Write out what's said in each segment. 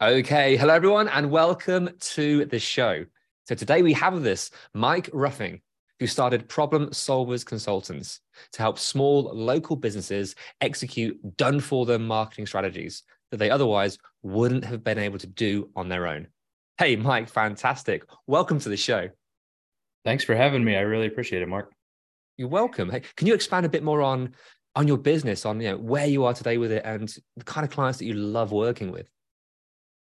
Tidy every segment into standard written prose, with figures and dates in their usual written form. Okay, hello everyone and welcome to the show. So today we have with us Mike Ruffing, who started Problem Solvers Consultants to help small local businesses execute done-for-them marketing strategies that they otherwise wouldn't have been able to do on their own. Hey Mike, fantastic. Welcome to the show. Thanks for having me. I really appreciate it, Mark. You're welcome. Hey, can you expand a bit more on your business, on where you are today with it and the kind of clients that you love working with?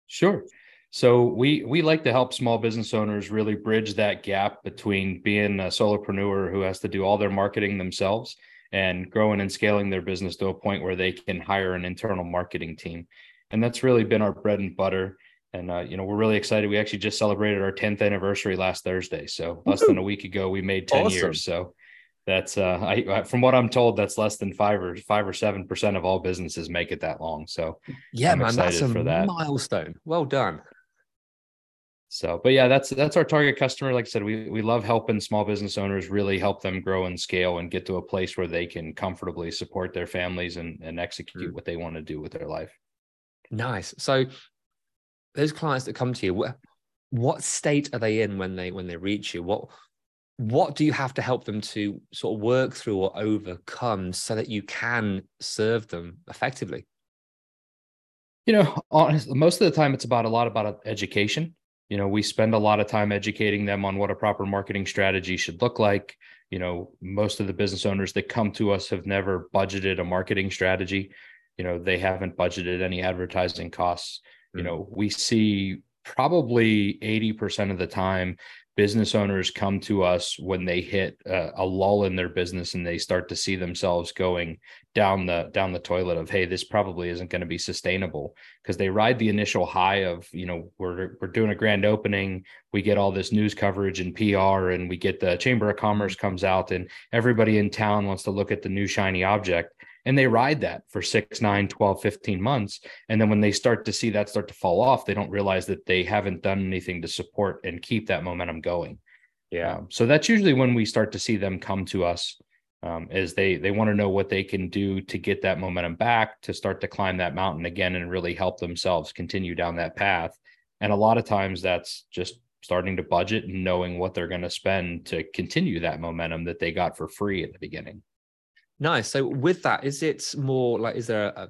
Sure. So we like to help small business owners really bridge that gap between being a solopreneur who has to do all their marketing themselves and growing and scaling their business to a point where they can hire an internal marketing team. And that's really been our bread and butter. And, we're really excited. We actually just celebrated our 10th anniversary last Thursday. So less than a week ago, we made 10 awesome. Years. So that's from what I'm told, that's less than 5 or 7% of all businesses make it that long. So yeah, I'm excited that's for that milestone. Well done. So, but yeah, that's our target customer. Like I said, we love helping small business owners really help them grow and scale and get to a place where they can comfortably support their families and execute what they want to do with their life. Nice. So those clients that come to you, what state are they in when they reach you? What do you have to help them to sort of work through or overcome so that you can serve them effectively? Most of the time, it's about education. We spend a lot of time educating them on what a proper marketing strategy should look like. Most of the business owners that come to us have never budgeted a marketing strategy. They haven't budgeted any advertising costs. We see probably 80% of the time business owners come to us when they hit a lull in their business and they start to see themselves going down the toilet of, hey, this probably isn't going to be sustainable, because they ride the initial high of, we're doing a grand opening. We get all this news coverage and PR, and we get the Chamber of Commerce comes out and everybody in town wants to look at the new shiny object. And they ride that for 6, 9, 12, 15 months. And then when they start to see that start to fall off, they don't realize that they haven't done anything to support and keep that momentum going. Yeah. So that's usually when we start to see them come to us, is they want to know what they can do to get that momentum back, to start to climb that mountain again and really help themselves continue down that path. And a lot of times that's just starting to budget and knowing what they're going to spend to continue that momentum that they got for free at the beginning. Nice. So with that, is it more like, is there a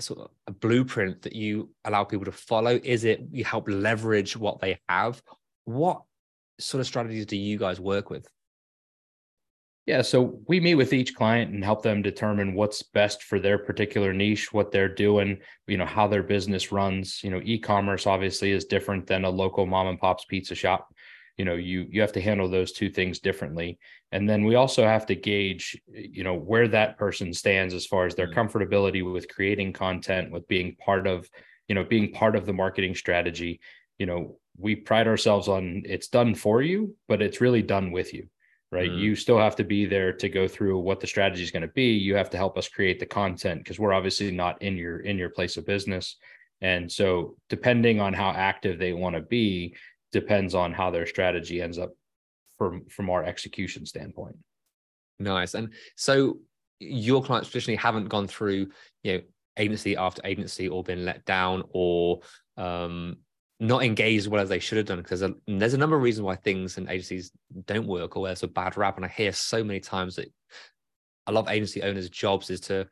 sort of a blueprint that you allow people to follow? Is it you help leverage what they have? What sort of strategies do you guys work with? Yeah, so we meet with each client and help them determine what's best for their particular niche, what they're doing, how their business runs. E-commerce obviously is different than a local mom and pop's pizza shop. You have to handle those two things differently. And then we also have to gauge, where that person stands as far as their comfortability with creating content, with being part of the marketing strategy. We pride ourselves on it's done for you, but it's really done with you, right? You still have to be there to go through what the strategy is going to be. You have to help us create the content because we're obviously not in your place of business. And so depending on how active they want to be, depends on how their strategy ends up from our execution standpoint. Nice. And so your clients traditionally haven't gone through, agency after agency or been let down or not engaged as well as they should have done, because there's a number of reasons why things and agencies don't work or there's a bad rap. And I hear so many times that a lot of agency owners' jobs is to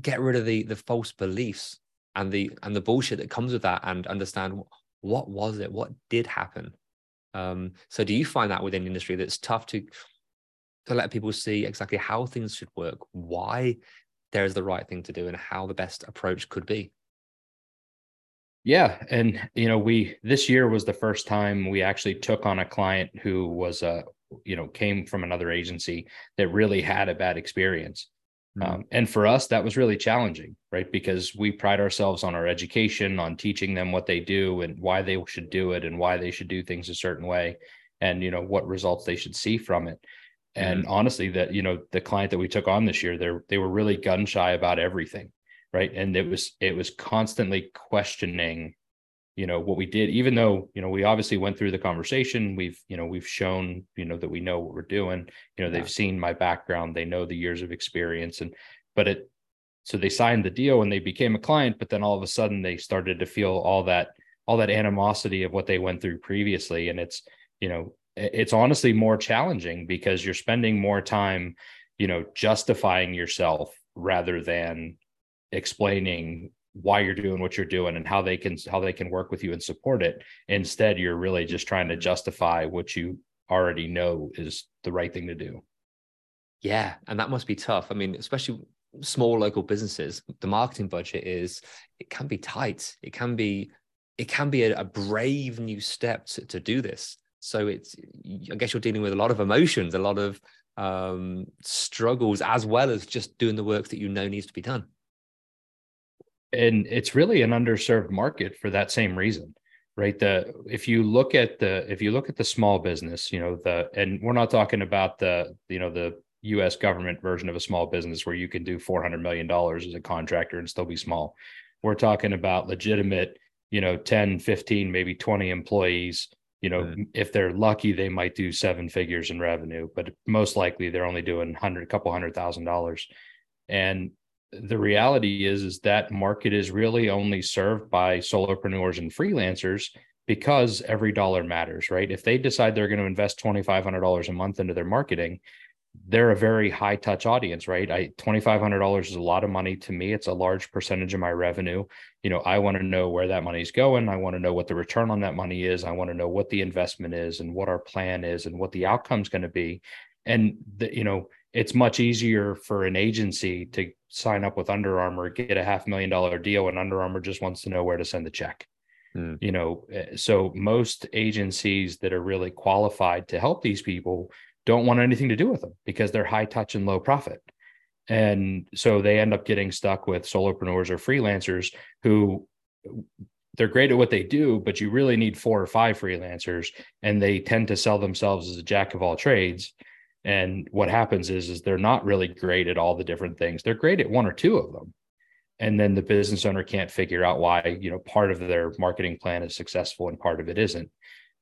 get rid of the false beliefs and the bullshit that comes with that, and understand what was it, what did happen. So do you find that within the industry that's tough to let people see exactly how things should work, why there is the right thing to do, and how the best approach could be? Yeah. And, you know, this year was the first time we actually took on a client who was, came from another agency that really had a bad experience. Mm-hmm. And for us, that was really challenging, right? Because we pride ourselves on our education, on teaching them what they do and why they should do it and why they should do things a certain way and, you know, what results they should see from it. And honestly, that, you know, the client that we took on this year, they were really gun shy about everything. Right. And it was constantly questioning, you know, what we did, even though, you know, we obviously went through the conversation. We've shown, you know, that we know what we're doing. You know, they've seen my background. They know the years of experience. So they signed the deal and they became a client. But then all of a sudden they started to feel all that animosity of what they went through previously. And it's honestly more challenging because you're spending more time, you know, justifying yourself rather than explaining why you're doing what you're doing and how they can work with you and support it. Instead, you're really just trying to justify what you already know is the right thing to do. Yeah. And that must be tough. I mean, especially small local businesses, the marketing budget it can be tight. It can be a brave new step to do this. So I guess you're dealing with a lot of emotions, a lot of struggles, as well as just doing the work that you know needs to be done. And it's really an underserved market for that same reason, right? If you look at the small business, you know, and we're not talking about the U.S. government version of a small business where you can do $400 million as a contractor and still be small. We're talking about legitimate, you know, 10, 15, maybe 20 employees. You know, if they're lucky, they might do 7 figures in revenue, but most likely they're only doing $100,000. And the reality is that market is really only served by solopreneurs and freelancers because every dollar matters, right? If they decide they're going to invest $2,500 a month into their marketing, they're a very high touch audience, right? $2,500 is a lot of money to me. It's a large percentage of my revenue. You know, I want to know where that money is going. I want to know what the return on that money is. I want to know what the investment is and what our plan is and what the outcome's going to be. And, it's much easier for an agency to sign up with Under Armour, get a $500,000 deal, and Under Armour just wants to know where to send the check. You know, so most agencies that are really qualified to help these people don't want anything to do with them because they're high touch and low profit. And so they end up getting stuck with solopreneurs or freelancers who they're great at what they do, but you really need 4 or 5 freelancers, and they tend to sell themselves as a jack of all trades. And what happens is they're not really great at all the different things. They're great at 1 or 2 of them. And then the business owner can't figure out why, you know, part of their marketing plan is successful and part of it isn't.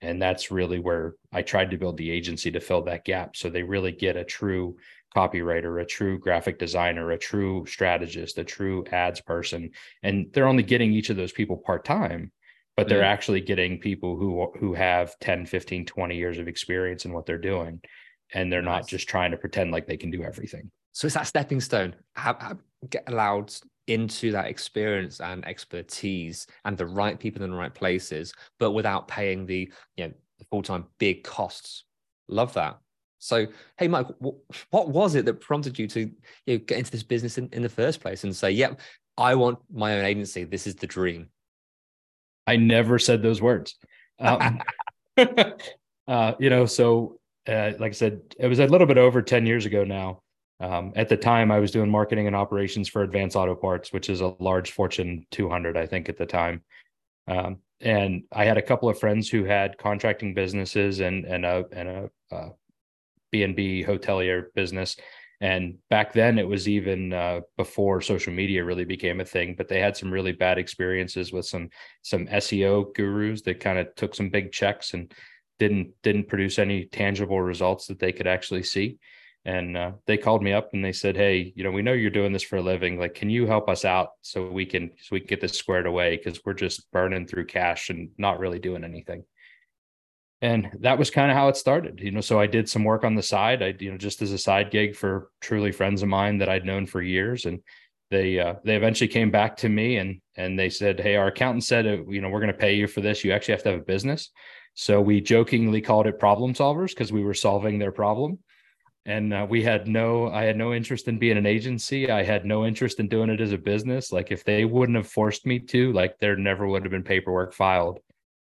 And that's really where I tried to build the agency to fill that gap. So they really get a true copywriter, a true graphic designer, a true strategist, a true ads person. And they're only getting each of those people part-time, but they're actually getting people who have 10, 15, 20 years of experience in what they're doing. And they're not just trying to pretend like they can do everything. So it's that stepping stone. Get allowed into that experience and expertise and the right people in the right places, but without paying the full-time big costs. Love that. So, hey, Mike, what was it that prompted you to get into this business in the first place and say, yep, I want my own agency. This is the dream. I never said those words. Like I said, it was a little bit over 10 years ago now. At the time, I was doing marketing and operations for Advanced Auto Parts, which is a large Fortune 200, I think, at the time. And I had a couple of friends who had contracting businesses and a B&B hotelier business. And back then, it was even before social media really became a thing. But they had some really bad experiences with some SEO gurus that kind of took some big checks and didn't produce any tangible results that they could actually see. And they called me up and they said, hey, you know, we know you're doing this for a living. Like, can you help us out so we can get this squared away? Because we're just burning through cash and not really doing anything. And that was kind of how it started. You know, so I did some work on the side, just as a side gig for truly friends of mine that I'd known for years. And they eventually came back to me and they said, "Hey, our accountant said, we're going to pay you for this. You actually have to have a business." So we jokingly called it Problem Solvers because we were solving their problem. And I had no interest in being an agency. I had no interest in doing it as a business. Like if they wouldn't have forced me to, like there never would have been paperwork filed.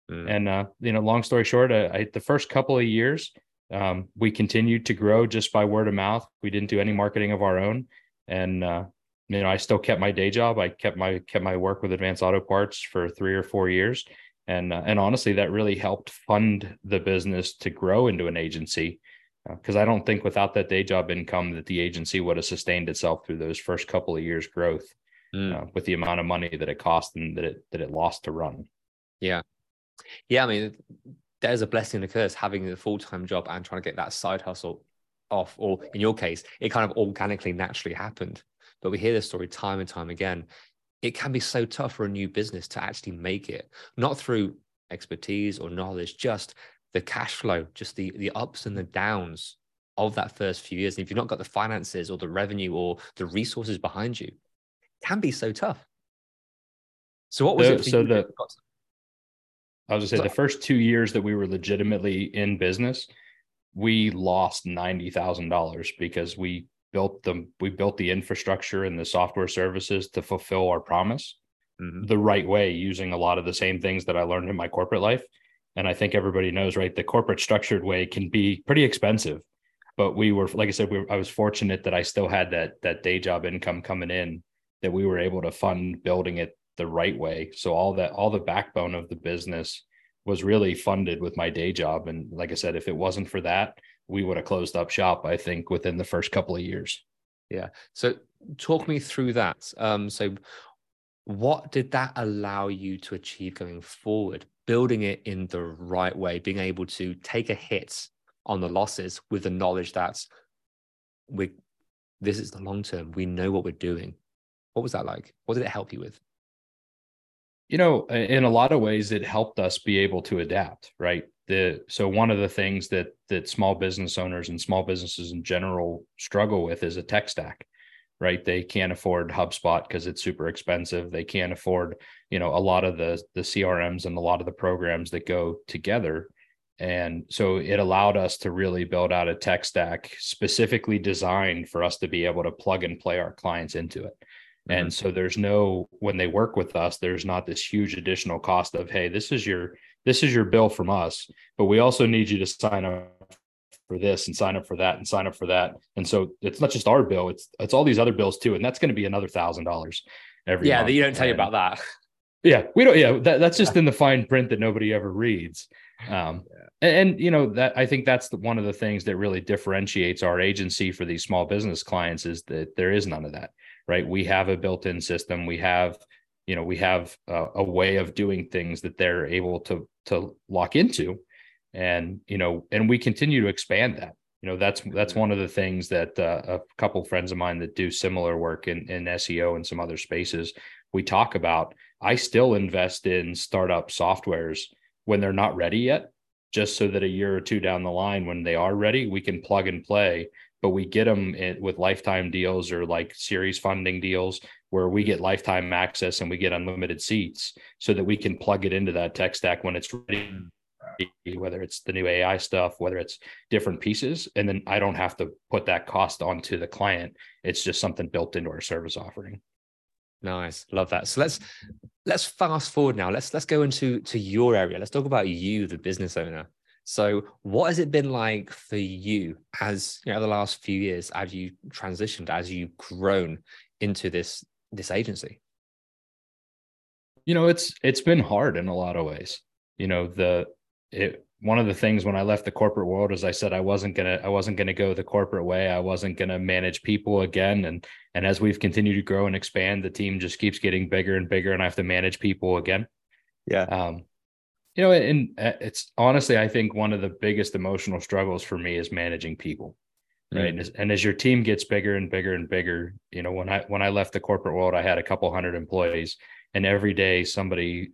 Mm. And, long story short, the first couple of years, we continued to grow just by word of mouth. We didn't do any marketing of our own. And, I still kept my day job. I kept my work with Advanced Auto Parts for 3 or 4 years. And honestly, that really helped fund the business to grow into an agency. Because I don't think without that day job income that the agency would have sustained itself through those first couple of years' growth with the amount of money that it cost and that it lost to run. Yeah. Yeah. I mean, there's a blessing and a curse having the full-time job and trying to get that side hustle off, or in your case, it kind of organically, naturally happened. But we hear this story time and time again. It can be so tough for a new business to actually make it, not through expertise or knowledge, just the cash flow, just the ups and the downs of that first few years. And if you've not got the finances or the revenue or the resources behind you, it can be so tough. So what was it? I was going to say the first 2 years that we were legitimately in business, we lost $90,000 because we built the infrastructure and the software services to fulfill our promise the right way, using a lot of the same things that I learned in my corporate life. And I think everybody knows, right, the corporate structured way can be pretty expensive. But we were, like I said, I was fortunate that I still had that day job income coming in, that we were able to fund building it the right way. So all the backbone of the business was really funded with my day job. And like I said, if it wasn't for that, we would have closed up shop, I think, within the first couple of years. Yeah. So talk me through that. So what did that allow you to achieve going forward? Building it in the right way, being able to take a hit on the losses with the knowledge that this is the long term. We know what we're doing. What was that like? What did it help you with? In a lot of ways, it helped us be able to adapt, right? So one of the things that small business owners and small businesses in general struggle with is a tech stack. Right? They can't afford HubSpot because it's super expensive. They can't afford, a lot of the CRMs and a lot of the programs that go together. And so it allowed us to really build out a tech stack specifically designed for us to be able to plug and play our clients into it. Mm-hmm. And so when they work with us, there's not this huge additional cost of, hey, this is your bill from us, but we also need you to sign up for this and sign up for that and sign up for that. And so it's not just our bill, it's all these other bills too. And that's going to be another $1,000 every month. Yeah, they don't tell you about that. Yeah, we don't. Yeah, that's just in the fine print that nobody ever reads. That I think that's one of the things that really differentiates our agency for these small business clients is that there is none of that, right? We have a built-in system. We have a way of doing things that they're able to lock into. And we continue to expand that. That's one of the things that a couple of friends of mine that do similar work in SEO and some other spaces, we talk about. I still invest in startup softwares when they're not ready yet, just so that a year or two down the line, when they are ready, we can plug and play, but we get them with lifetime deals or like series funding deals where we get lifetime access and we get unlimited seats so that we can plug it into that tech stack when it's ready. Whether it's the new AI stuff, whether it's different pieces, and then I don't have to put that cost onto the client. It's just something built into our service offering. Nice. Love that. So let's fast forward now. Let's go into your area. Let's talk about you, the business owner. So what has it been like for you as the last few years, as you transitioned, as you've grown into this agency? It's been hard in a lot of ways. One of the things when I left the corporate world is I said I wasn't gonna go the corporate way. I wasn't gonna manage people again. And as we've continued to grow and expand, the team just keeps getting bigger and bigger, and I have to manage people again. Yeah. And it's honestly, I think one of the biggest emotional struggles for me is managing people, right? Mm-hmm. And as your team gets bigger and bigger and bigger, when I left the corporate world, I had a couple hundred employees. And every day somebody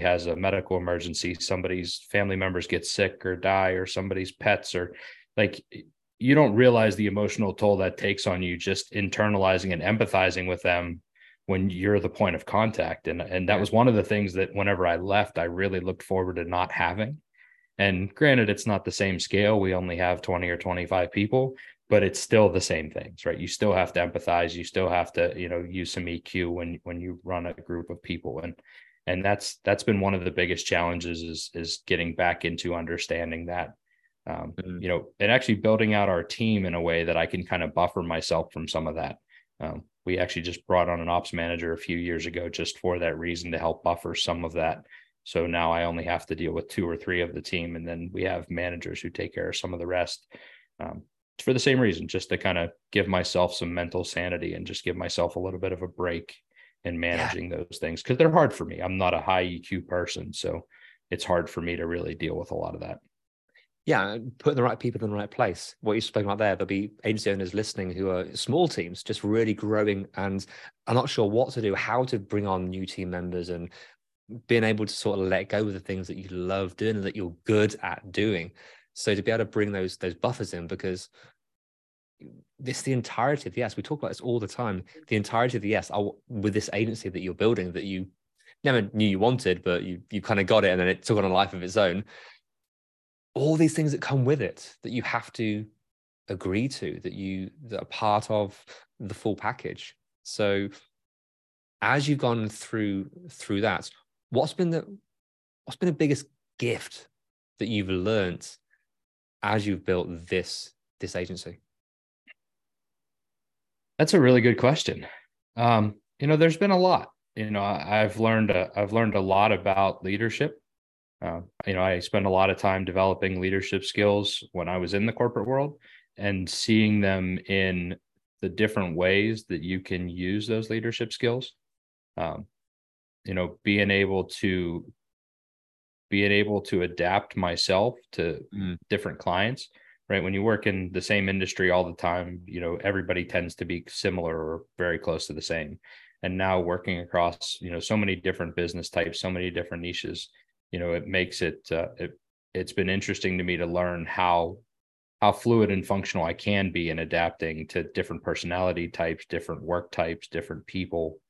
has a medical emergency, somebody's family members get sick or die, or somebody's pets, or like you don't realize the emotional toll that takes on you just internalizing and empathizing with them when you're the point of contact. And that was one of the things that whenever I left, I really looked forward to not having. And granted, it's not the same scale. We only have 20 or 25 people, but it's still the same things, right? You still have to empathize. You still have to, you know, use some EQ when you run a group of people. And that's been one of the biggest challenges is getting back into understanding that, you know, and actually building out our team in a way that I can kind of buffer myself from some of that. We actually just brought on an ops manager a few years ago, just for that reason, to help buffer some of that. So now I only have to deal with 2 or 3 of the team. And then we have managers who take care of some of the rest, for the same reason, just to kind of give myself some mental sanity and just give myself a little bit of a break in managing those things. Cause they're hard for me. I'm not a high EQ person. So it's hard for me to really deal with a lot of that. Yeah, putting the right people in the right place. What you spoke about there, there'll be agency owners listening who are small teams, just really growing and are not sure what to do, how to bring on new team members, and being able to sort of let go of the things that you love doing and that you're good at doing. So to be able to bring those buffers in, because it's the entirety of the yes. We talk about this all the time. The entirety of the yes with this agency that you're building that you never knew you wanted, but you kind of got it, and then it took on a life of its own. All these things that come with it that you have to agree to, that are part of the full package. So as you've gone through that, what's been the biggest gift that you've learned as you've built this agency? That's a really good question. You know, there's been a lot. You know, I've learned a lot about leadership. You know, I spent a lot of time developing leadership skills when I was in the corporate world, and seeing them in the different ways that you can use those leadership skills. You know, being able to adapt myself to different clients, right? When you work in the same industry all the time, you know, everybody tends to be similar or very close to the same. And now working across, you know, so many different business types, so many different niches, you know, it makes it, it's been interesting to me to learn how fluid and functional I can be in adapting to different personality types, different work types, different people.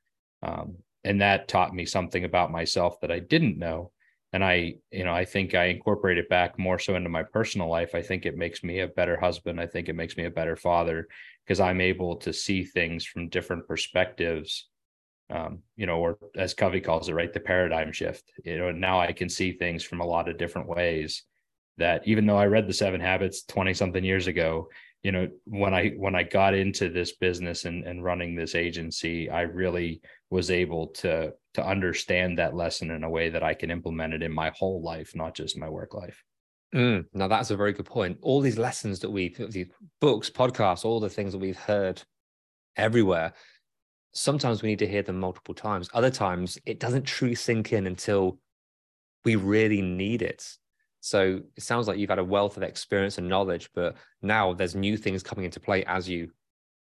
And that taught me something about myself that I didn't know. And I think I incorporate it back more so into my personal life. I think it makes me a better husband. I think it makes me a better father, because I'm able to see things from different perspectives. You know, or as Covey calls it, right, the paradigm shift. You know, now I can see things from a lot of different ways. That even though I read the 7 Habits 20 something years ago, you know, when I got into this business and running this agency, I really was able to understand that lesson in a way that I can implement it in my whole life, not just my work life. Now that's a very good point. All these lessons that the books, podcasts, all the things that we've heard everywhere, sometimes we need to hear them multiple times. Other times it doesn't truly sink in until we really need it. So it sounds like you've had a wealth of experience and knowledge, but now there's new things coming into play as you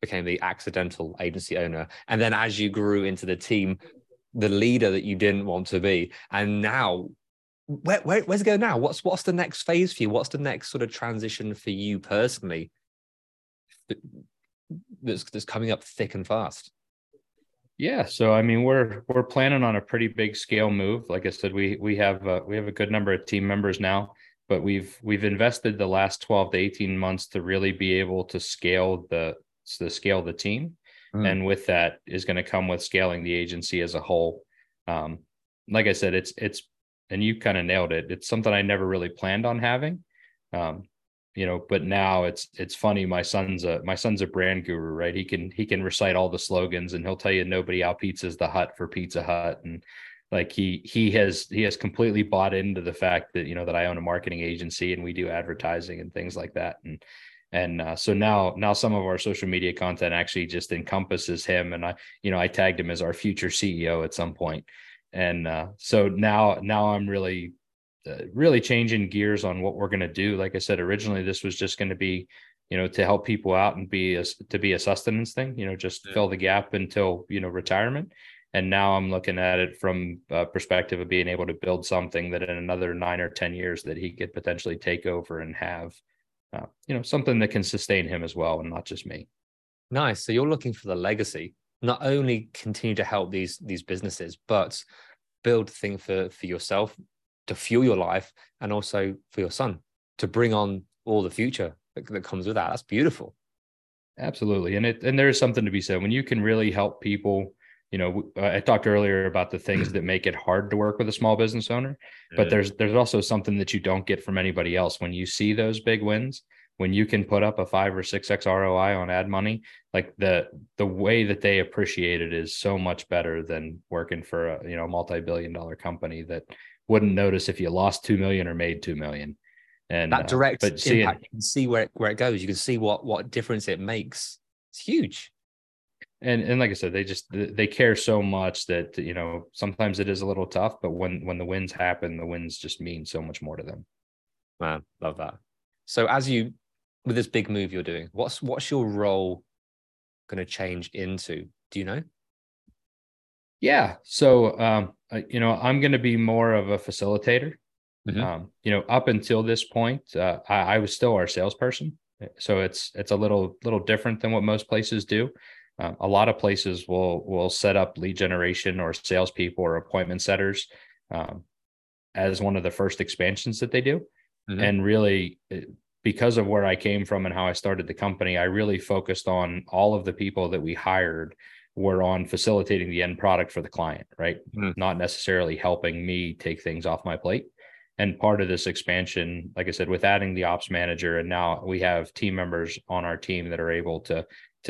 became the accidental agency owner. And then as you grew into the team, the leader that you didn't want to be. And now, where's it going now? What's the next phase for you? What's the next sort of transition for you personally that's coming up thick and fast? Yeah. So, I mean, we're planning on a pretty big scale move. Like I said, we have a good number of team members now, but we've invested the last 12 to 18 months to really be able to scale the team. And with that is going to come with scaling the agency as a whole. Like I said, it's, and you kind of nailed it. It's something I never really planned on having, you know, but now it's funny. My son's a brand guru, right? He can recite all the slogans, and he'll tell you nobody out pizzas the Hut for Pizza Hut. And like, he has completely bought into the fact that, you know, that I own a marketing agency and we do advertising and things like that. And so now some of our social media content actually just encompasses him. And I tagged him as our future CEO at some point. And so now I'm really changing gears on what we're going to do. Like I said, originally, this was just going to be, you know, to help people out and to be a sustenance thing, you know, just fill the gap until, you know, retirement. And now I'm looking at it from a perspective of being able to build something that in another 9 or 10 years that he could potentially take over and have, something that can sustain him as well and not just me. Nice. So you're looking for the legacy, not only continue to help these businesses, but build a thing for yourself to fuel your life, and also for your son to bring on all the future that comes with that. That's beautiful. Absolutely. And there is something to be said when you can really help people. You know, I talked earlier about the things that make it hard to work with a small business owner, but there's also something that you don't get from anybody else. When you see those big wins, when you can put up a 5 or 6x ROI on ad money, like the way that they appreciate it is so much better than working for a multi-billion-dollar company that wouldn't notice if you lost 2 million or made 2 million. And that direct impact, you can see where it goes. You can see what difference it makes. It's huge. And like I said, they care so much that, sometimes it is a little tough, but when the wins happen, the wins just mean so much more to them. Man, love that. So with this big move you're doing, what's your role going to change into? Do you know? Yeah. So, I'm going to be more of a facilitator. Mm-hmm. Up until this point, I was still our salesperson. So it's a little different than what most places do. A lot of places will set up lead generation or salespeople or appointment setters as one of the first expansions that they do. Mm-hmm. And really, because of where I came from and how I started the company, I really focused on all of the people that we hired were on facilitating the end product for the client, right? Mm-hmm. Not necessarily helping me take things off my plate. And part of this expansion, like I said, with adding the ops manager, and now we have team members on our team that are able to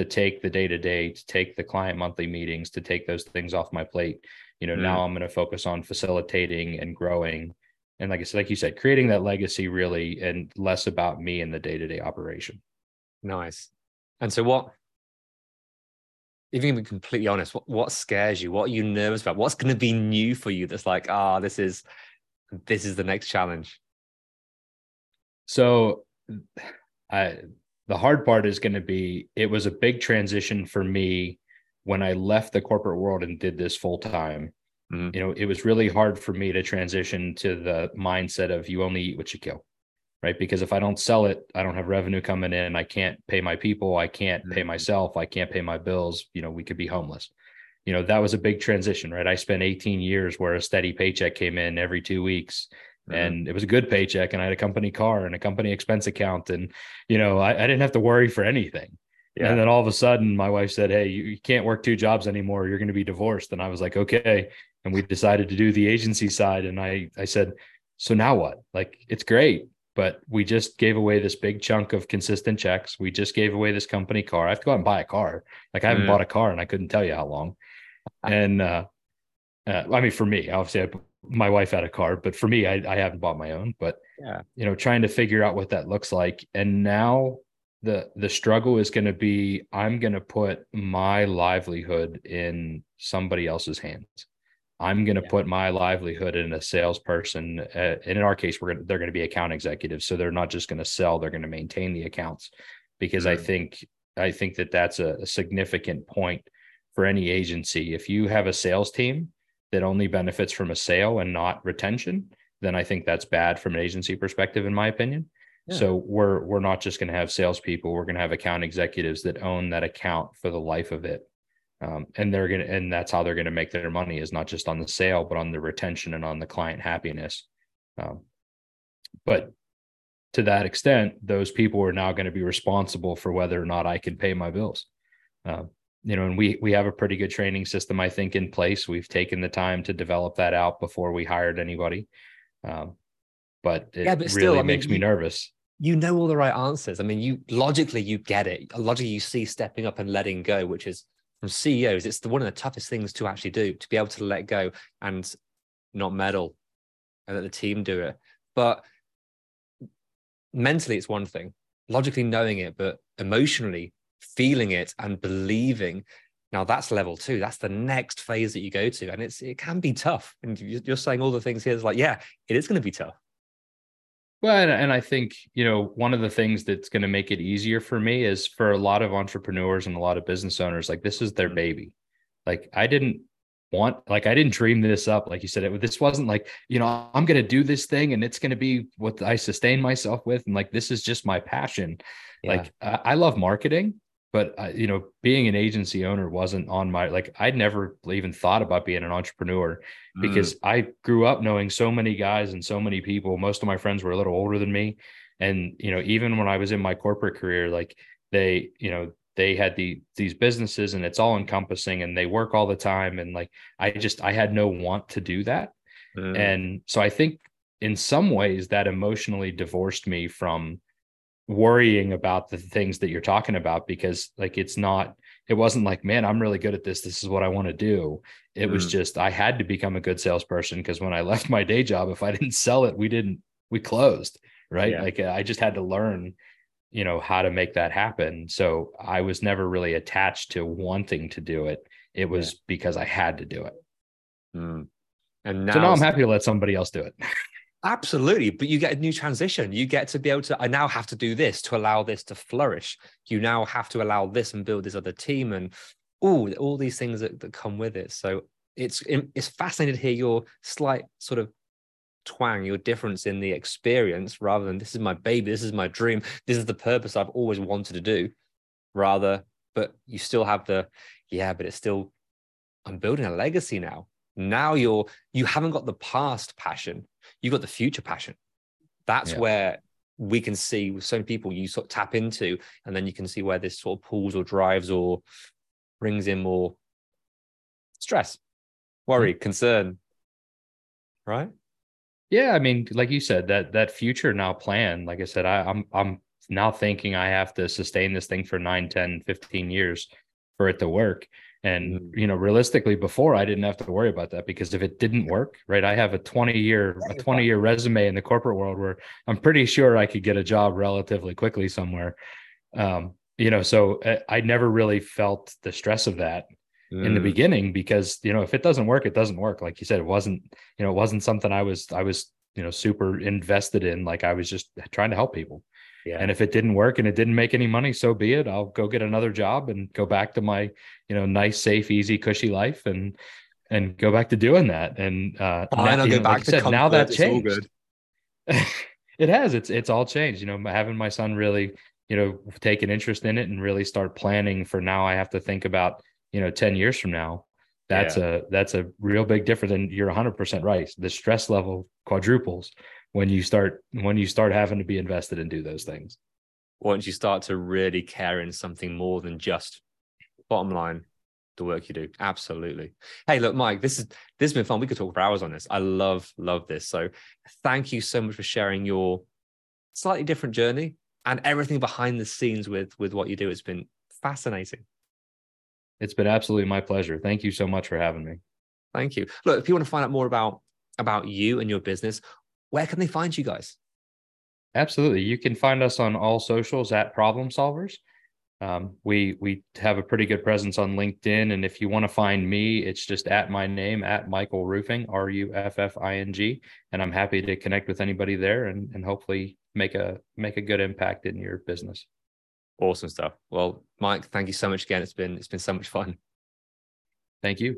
take the day-to-day, to take the client monthly meetings, to take those things off my plate. Now I'm going to focus on facilitating and growing. And like I said, like you said, creating that legacy really, and less about me in the day-to-day operation. Nice. And so if you can be completely honest, what scares you? What are you nervous about? What's going to be new for you? That's like, this is the next challenge. So the hard part is going to be, it was a big transition for me when I left the corporate world and did this full time. Mm-hmm. It was really hard for me to transition to the mindset of you only eat what you kill, right? Because if I don't sell it, I don't have revenue coming in. I can't pay my people. I can't pay myself. I can't pay my bills. We could be homeless. That was a big transition, right? I spent 18 years where a steady paycheck came in every 2 weeks. And it was a good paycheck, and I had a company car and a company expense account. And, I didn't have to worry for anything. Yeah. And then all of a sudden my wife said, hey, you can't work 2 jobs anymore. You're going to be divorced. And I was like, okay. And we decided to do the agency side. And I said, so now what? Like, it's great, but we just gave away this big chunk of consistent checks. We just gave away this company car. I have to go out and buy a car. Like, I haven't bought a car, and I couldn't tell you how long. And, for me, obviously my wife had a car, but for me, I haven't bought my own, but trying to figure out what that looks like. And now the struggle is going to be, I'm going to put my livelihood in somebody else's hands. I'm going to put my livelihood in a salesperson. And in our case, they're going to be account executives. So they're not just going to sell, they're going to maintain the accounts, because I think that's a significant point for any agency. If you have a sales team that only benefits from a sale and not retention, then I think that's bad from an agency perspective, in my opinion. Yeah. So we're not just going to have salespeople; we're going to have account executives that own that account for the life of it, and that's how they're going to make their money, is not just on the sale, but on the retention and on the client happiness. But to that extent, those people are now going to be responsible for whether or not I can pay my bills. And we have a pretty good training system, I think, in place. We've taken the time to develop that out before we hired anybody. But it makes me nervous. You know all the right answers. I mean, you get it. Logically, you see stepping up and letting go, which is, from CEOs, it's one of the toughest things to actually do, to be able to let go and not meddle and let the team do it. But mentally, it's one thing. Logically knowing it, but emotionally, feeling it and believing, now that's level 2. That's the next phase that you go to, and it can be tough. And you're saying all the things here is like, yeah, it is going to be tough. Well, and I think one of the things that's going to make it easier for me is, for a lot of entrepreneurs and a lot of business owners, like, this is their baby. Like, I didn't want, like, I didn't dream this up. Like you said, this wasn't like, you know, I'm going to do this thing and it's going to be what I sustain myself with. And like, this is just my passion. Yeah. Like I love marketing, but you know, being an agency owner wasn't on my, like, I'd never even thought about being an entrepreneur because I grew up knowing so many guys and so many people. Most of my friends were a little older than me. And, you know, even when I was in my corporate career, like they, you know, they had these businesses and it's all encompassing and they work all the time. And like, I had no want to do that. And so I think in some ways that emotionally divorced me from worrying about the things that you're talking about, because like, it wasn't like, man, I'm really good at this. This is what I want to do. It was just, I had to become a good salesperson. Cause when I left my day job, if I didn't sell it, we closed, right? Yeah. Like I just had to learn, you know, how to make that happen. So I was never really attached to wanting to do it. It was because I had to do it. And now I'm happy to let somebody else do it. Absolutely. But you get a new transition. You get to be able to, I now have to do this to allow this to flourish. You now have to allow this and build this other team and all these things that come with it. So it's fascinating to hear your slight sort of twang, your difference in the experience, rather than this is my baby, this is my dream, this is the purpose I've always wanted to do, but you still have I'm building a legacy now. Now you haven't got the past passion, you've got the future passion. That's where we can see with so many people you sort of tap into, and then you can see where this sort of pulls or drives or brings in more stress, worry, concern, right? Yeah. I mean, like you said, that future now plan, like I said, I'm now thinking I have to sustain this thing for 9, 10, 15 years for it to work. And, you know, realistically before I didn't have to worry about that, because if it didn't work, right, I have a 20 year resume in the corporate world where I'm pretty sure I could get a job relatively quickly somewhere. You know, so I never really felt the stress of that in the beginning, because, you know, if it doesn't work, it doesn't work. Like you said, it wasn't something I was, you know, super invested in. Like I was just trying to help people. Yeah. And if it didn't work and it didn't make any money, so be it. I'll go get another job and go back to my, you know, nice, safe, easy, cushy life and go back to doing that. And, now that changed. It has, it's all changed, you know, having my son really, you know, take an interest in it and really start planning for now. I have to think about, you know, 10 years from now, that's a real big difference. And you're 100% right. The stress level quadruples when you start having to be invested and do those things. Once you start to really care in something more than just bottom line, the work you do. Absolutely. Hey, look, Mike, this has been fun. We could talk for hours on this. I love this. So thank you so much for sharing your slightly different journey and everything behind the scenes with what you do. It's been fascinating. It's been absolutely my pleasure. Thank you so much for having me. Thank you. Look, if you want to find out more about you and your business, where can they find you guys? Absolutely. You can find us on all socials at Problem Solvers. We have a pretty good presence on LinkedIn. And if you want to find me, it's just at my name, at Michael Ruffing, Ruffing. And I'm happy to connect with anybody there and hopefully make a good impact in your business. Awesome stuff. Well, Mike, thank you so much again. It's been so much fun. Thank you.